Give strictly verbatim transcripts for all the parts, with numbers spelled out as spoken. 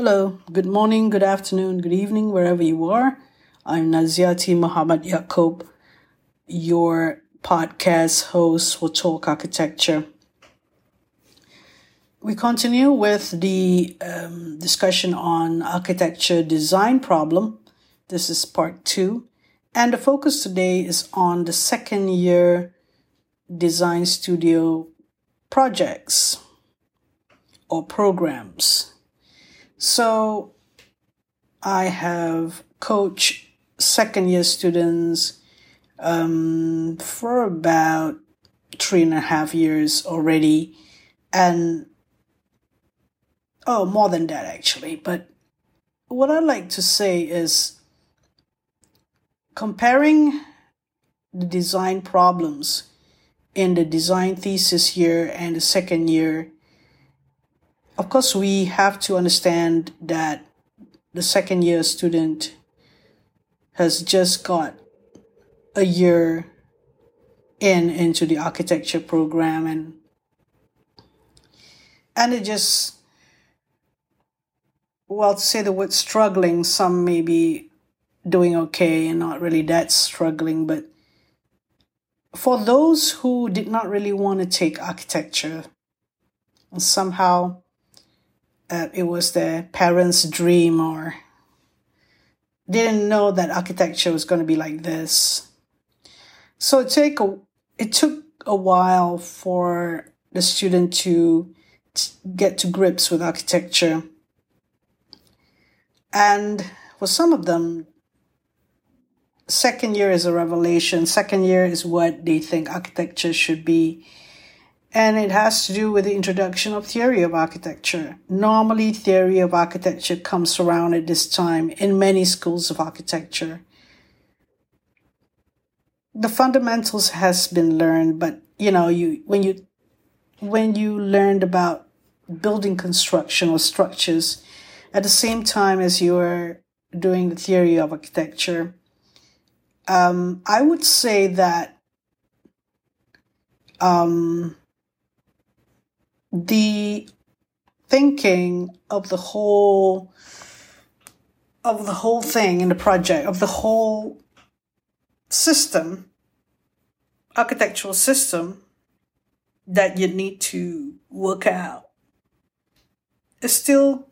Hello, good morning, good afternoon, good evening, wherever you are. I'm Nazyati Muhammad Yaqob, your podcast host for Talk Architecture. We continue with the um, discussion on architecture design problem. This is part two. And the focus today is on the second year design studio projects or programs. So I have coached second year students um, for about three and a half years already. And, oh, more than that actually. But what I like to say is comparing the design problems in the design thesis year and the second year. Of course, we have to understand that the second year student has just got a year in into the architecture program and and it just, well, to say the word struggling, some may be doing okay and not really that struggling, but for those who did not really want to take architecture, and somehow Uh, it was their parents' dream, or they didn't know that architecture was going to be like this. So it, take a, it took a while for the student to t- get to grips with architecture. And for some of them, second year is a revelation. Second year is what they think architecture should be. And it has to do with the introduction of theory of architecture. Normally, theory of architecture comes around at this time in many schools of architecture. The fundamentals has been learned, but you know, you when you when you learned about building construction or structures at the same time as you were doing the theory of architecture, um, I would say that. Um, The thinking of the whole of the whole thing in the project, of the whole system, architectural system that you need to work out is still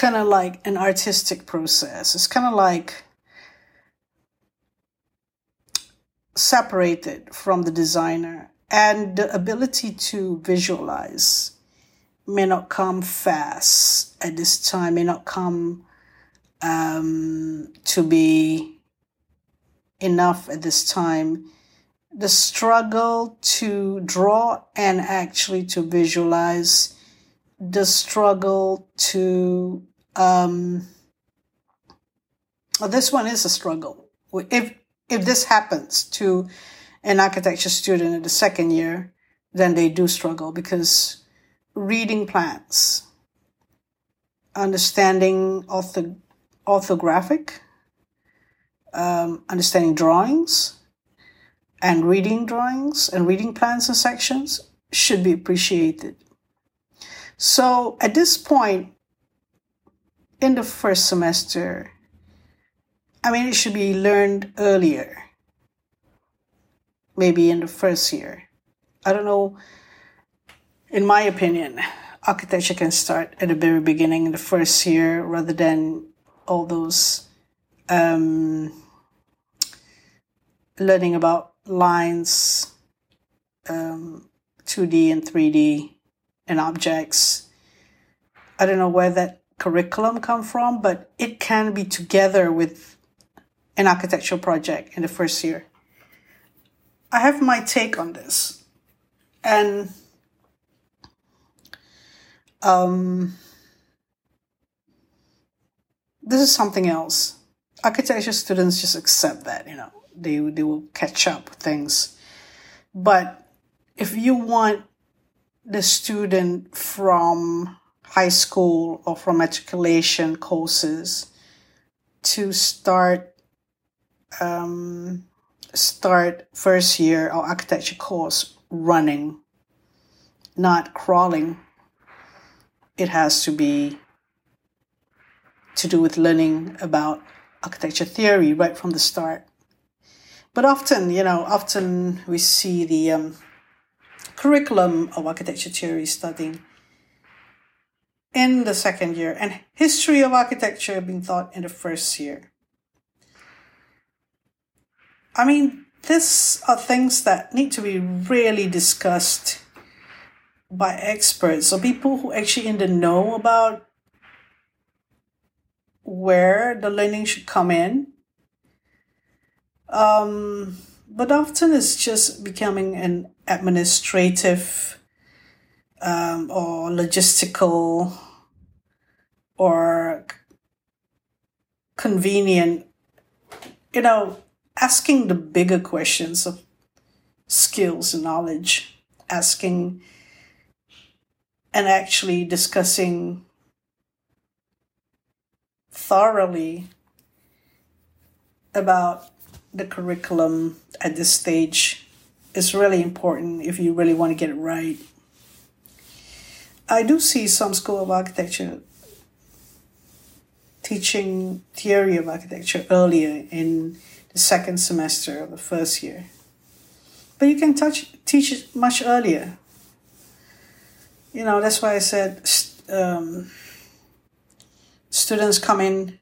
kind of like an artistic process. It's kind of like separated from the designer, and the ability to visualize may not come fast at this time, may not come um, to be enough at this time. The struggle to draw and actually to visualize, the struggle to, um, well, this one is a struggle. If, if this happens to an architecture student in the second year, then they do struggle, because reading plans, understanding ortho, orthographic, um, understanding drawings, and reading drawings and reading plans and sections should be appreciated. So at this point, in the first semester, I mean, it should be learned earlier, maybe in the first year. I don't know. In my opinion, architecture can start at the very beginning in the first year rather than all those um, learning about lines, um, two D and three D and objects. I don't know where that curriculum come from, but it can be together with an architectural project in the first year. I have my take on this, and um, this is something else. Architecture students just accept that, you know, they they will catch up with things. But if you want the student from high school or from matriculation courses to start, um. start first year or architecture course running, not crawling, it has to be to do with learning about architecture theory right from the start. But often, you know, often we see the um, curriculum of architecture theory studying in the second year and history of architecture being taught in the first year. I mean, these are things that need to be really discussed by experts or people who actually in the know about where the learning should come in. Um, but often it's just becoming an administrative um, or logistical or convenient, you know, asking the bigger questions of skills and knowledge, asking and actually discussing thoroughly about the curriculum at this stage is really important if you really want to get it right. I do see some school of architecture teaching theory of architecture earlier in the second semester of the first year. But you can touch, teach it much earlier. You know, that's why I said um, students come in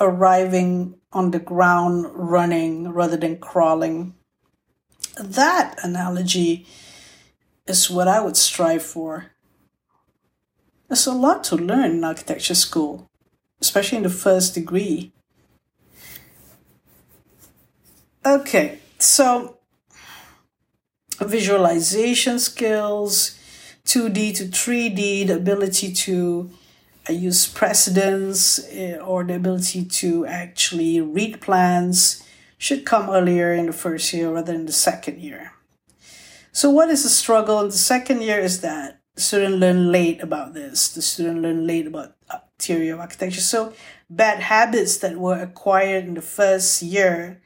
arriving on the ground running rather than crawling. That analogy is what I would strive for. There's a lot to learn in architecture school, especially in the first degree. Okay, so visualization skills, two D to three D, the ability to use precedents or the ability to actually read plans should come earlier in the first year rather than the second year. So what is the struggle in the second year is that the student learn late about this. The student learn late about theory of architecture. So bad habits that were acquired in the first year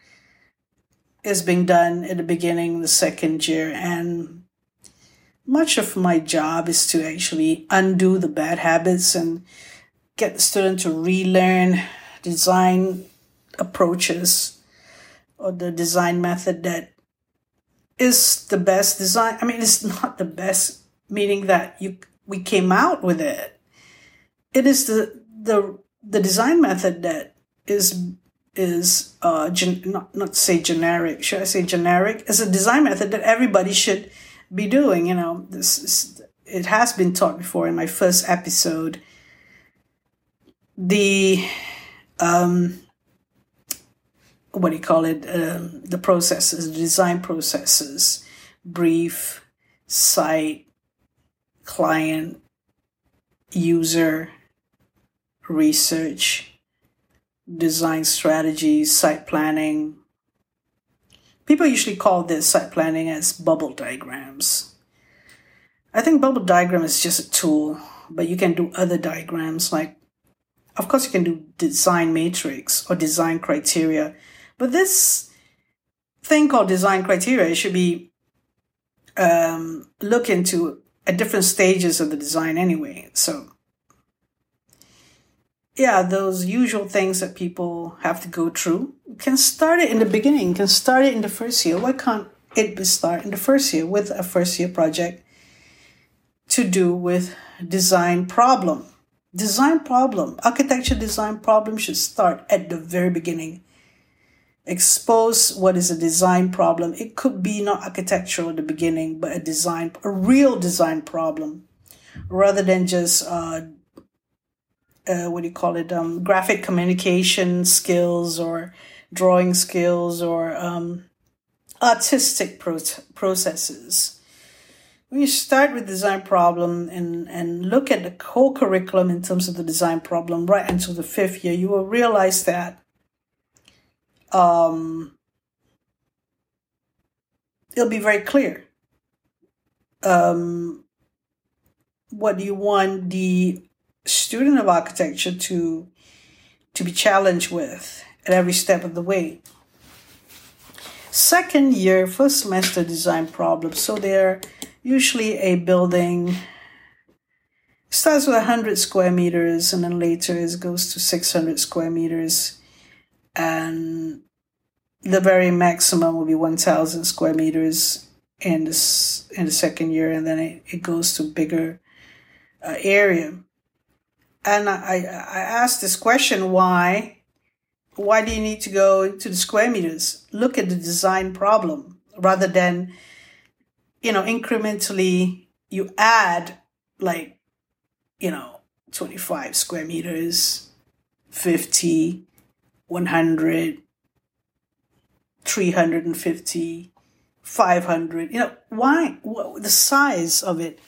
is being done at the beginning of the second year. And much of my job is to actually undo the bad habits and get the student to relearn design approaches or the design method that is the best design. I mean, it's not the best, meaning that you we came out with it. It is the the the design method that is is uh gen, not not say generic. Should I say generic? It's a design method that everybody should be doing, you know, this is, it has been taught before in my first episode. The, um, what do you call it? Um, the processes, the design processes, brief, site, client, user, research, design strategies, site planning. People usually call this site planning as bubble diagrams. I think bubble diagram is just a tool, but you can do other diagrams like, of course, you can do design matrix or design criteria. But this thing called design criteria should be um, looked into at different stages of the design anyway. So, yeah, those usual things that people have to go through. You can start it in the beginning, you can start it in the first year. Why can't it be started in the first year with a first year project to do with design problem? Design problem, architecture design problem should start at the very beginning. Expose what is a design problem. It could be not architectural at the beginning, but a design, a real design problem rather than just uh, Uh, what do you call it, um, graphic communication skills or drawing skills or um, artistic pro- processes. When you start with design problem and, and look at the whole curriculum in terms of the design problem right until the fifth year, you will realize that um, it'll be very clear. Um, what do you want the student of architecture to to be challenged with at every step of the way. Second year, first semester design problems. So they're usually a building It starts with one hundred square meters, and then later it goes to six hundred square meters. And the very maximum will be one thousand square meters in, this, in the second year, and then it, it goes to bigger uh, area. And I, I asked this question, why? Why do you need to go into the square meters? Look at the design problem rather than, you know, incrementally you add like, you know, twenty-five square meters, fifty, one hundred, three hundred fifty, five hundred, you know, why? The size of it.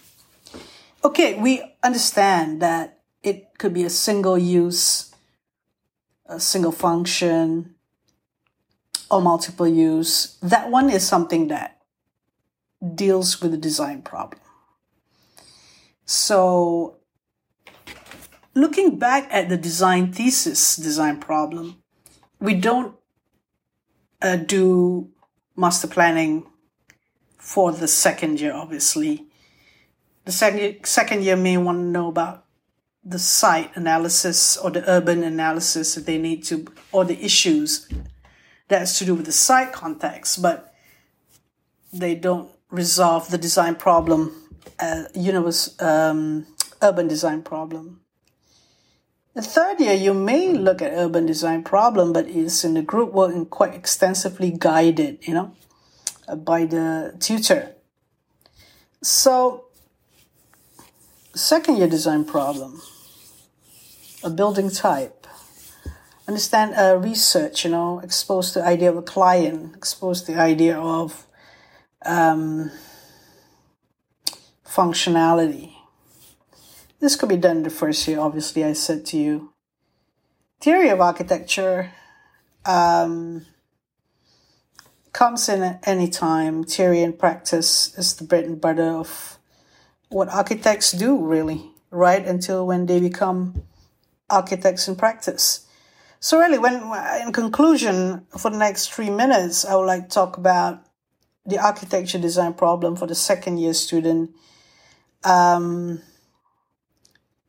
Okay, we understand that it could be a single use, a single function, or multiple use. That one is something that deals with the design problem. So looking back at the design thesis, design problem, we don't uh, do master planning for the second year, obviously. The second, second year may want to know about the site analysis or the urban analysis that they need to, or the issues that's to do with the site context, but they don't resolve the design problem, uh, universe, um, urban design problem. The third year, you may look at urban design problem, but it's in the group work and quite extensively guided, you know, by the tutor. So, second year design problem. A building type. Understand uh, research, you know, expose the idea of a client, expose the idea of um, functionality. This could be done in the first year, obviously, I said to you. Theory of architecture um, comes in at any time. Theory and practice is the bread and butter of what architects do, really, right? Until when they become architects in practice. So really, when in conclusion, for the next three minutes, I would like to talk about the architecture design problem for the second year student. Um,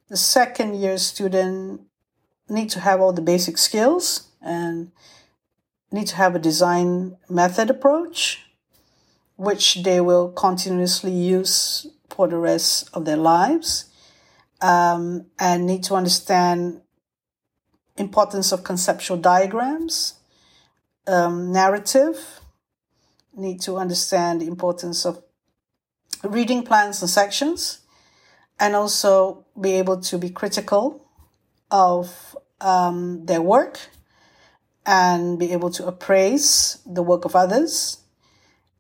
the second year student need to have all the basic skills and need to have a design method approach, which they will continuously use for the rest of their lives, um, and need to understand importance of conceptual diagrams, um, narrative, need to understand the importance of reading plans and sections, and also be able to be critical of um, their work and be able to appraise the work of others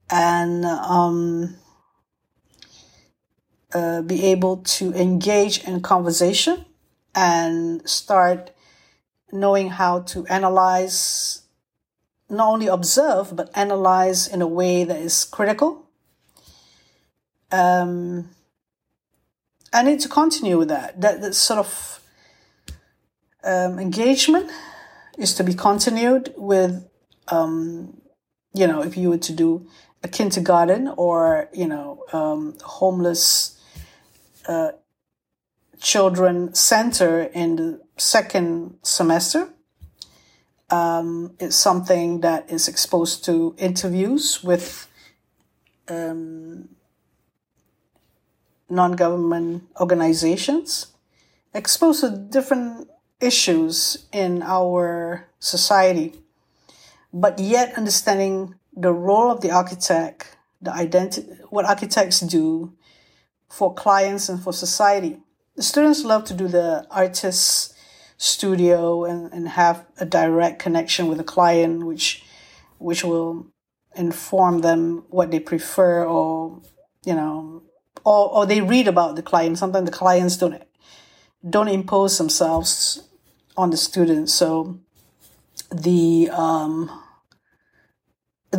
and um, Uh, be able to engage in conversation and start knowing how to analyze, not only observe, but analyze in a way that is critical. Um, I need to continue with that. That, that sort of um, engagement is to be continued with, um, you know, if you were to do a kindergarten or, you know, um, homeless Uh, children center in the second semester. Um, it's something that is exposed to interviews with um, non-government organizations, exposed to different issues in our society, but yet understanding the role of the architect, the identity, what architects do for clients and for society. The students love to do the artist's studio and, and have a direct connection with the client, which which will inform them what they prefer, or you know, or or they read about the client. Sometimes the clients don't don't impose themselves on the students. So the um,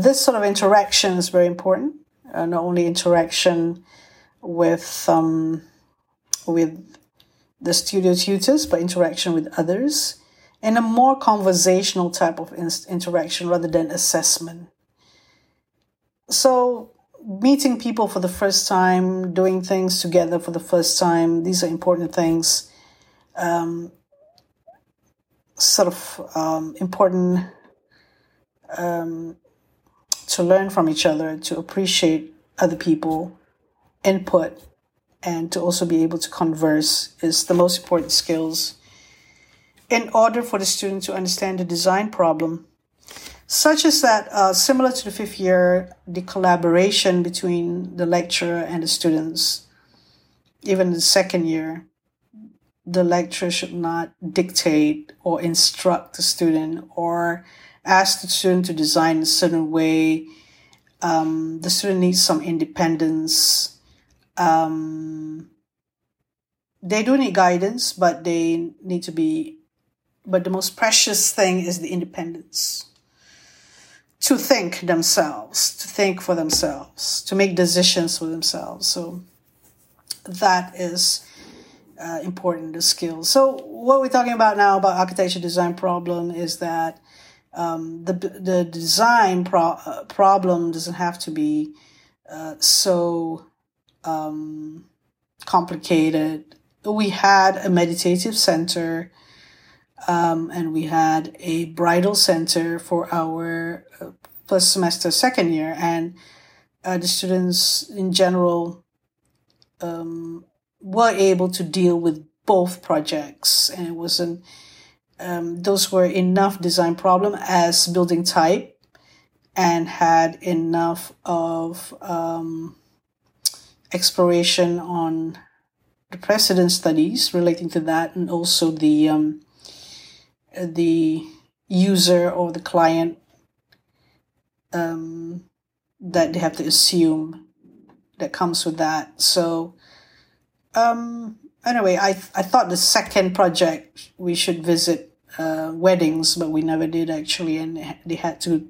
this sort of interaction is very important. Uh, not only interaction with um, with the studio tutors, but interaction with others, and a more conversational type of in- interaction rather than assessment. So meeting people for the first time, doing things together for the first time, these are important things, um, sort of um, important um, to learn from each other, to appreciate other people, input, and to also be able to converse is the most important skills in order for the student to understand the design problem. Such as that, uh, similar to the fifth year, the collaboration between the lecturer and the students, even in the second year, the lecturer should not dictate or instruct the student or ask the student to design a certain way. Um, the student needs some independence. Um, they do need guidance, but they need to be, but the most precious thing is the independence. To think themselves, to think for themselves, to make decisions for themselves. So that is uh, important, the skill. So what we're talking about now about architecture design problem is that um, the the design pro- uh, problem doesn't have to be uh, so um, complicated. We had a meditative center. Um, and we had a bridal center for our uh, first semester, second year. And uh, the students in general um, were able to deal with both projects. And it wasn't, um, those were enough design problem as building type and had enough of um, exploration on the precedent studies relating to that and also the um, the user or the client um, that they have to assume that comes with that. So um, anyway, I I thought the second project we should visit uh, weddings, but we never did actually, and they had to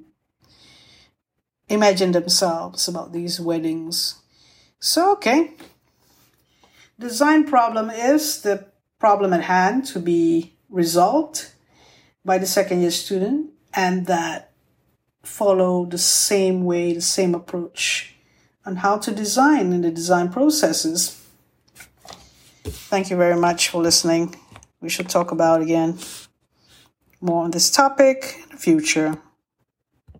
imagine themselves about these weddings. So, okay. Design problem is the problem at hand to be resolved by the second year student, and that follow the same way, the same approach on how to design in the design processes. Thank you very much for listening. We shall talk about again more on this topic in the future.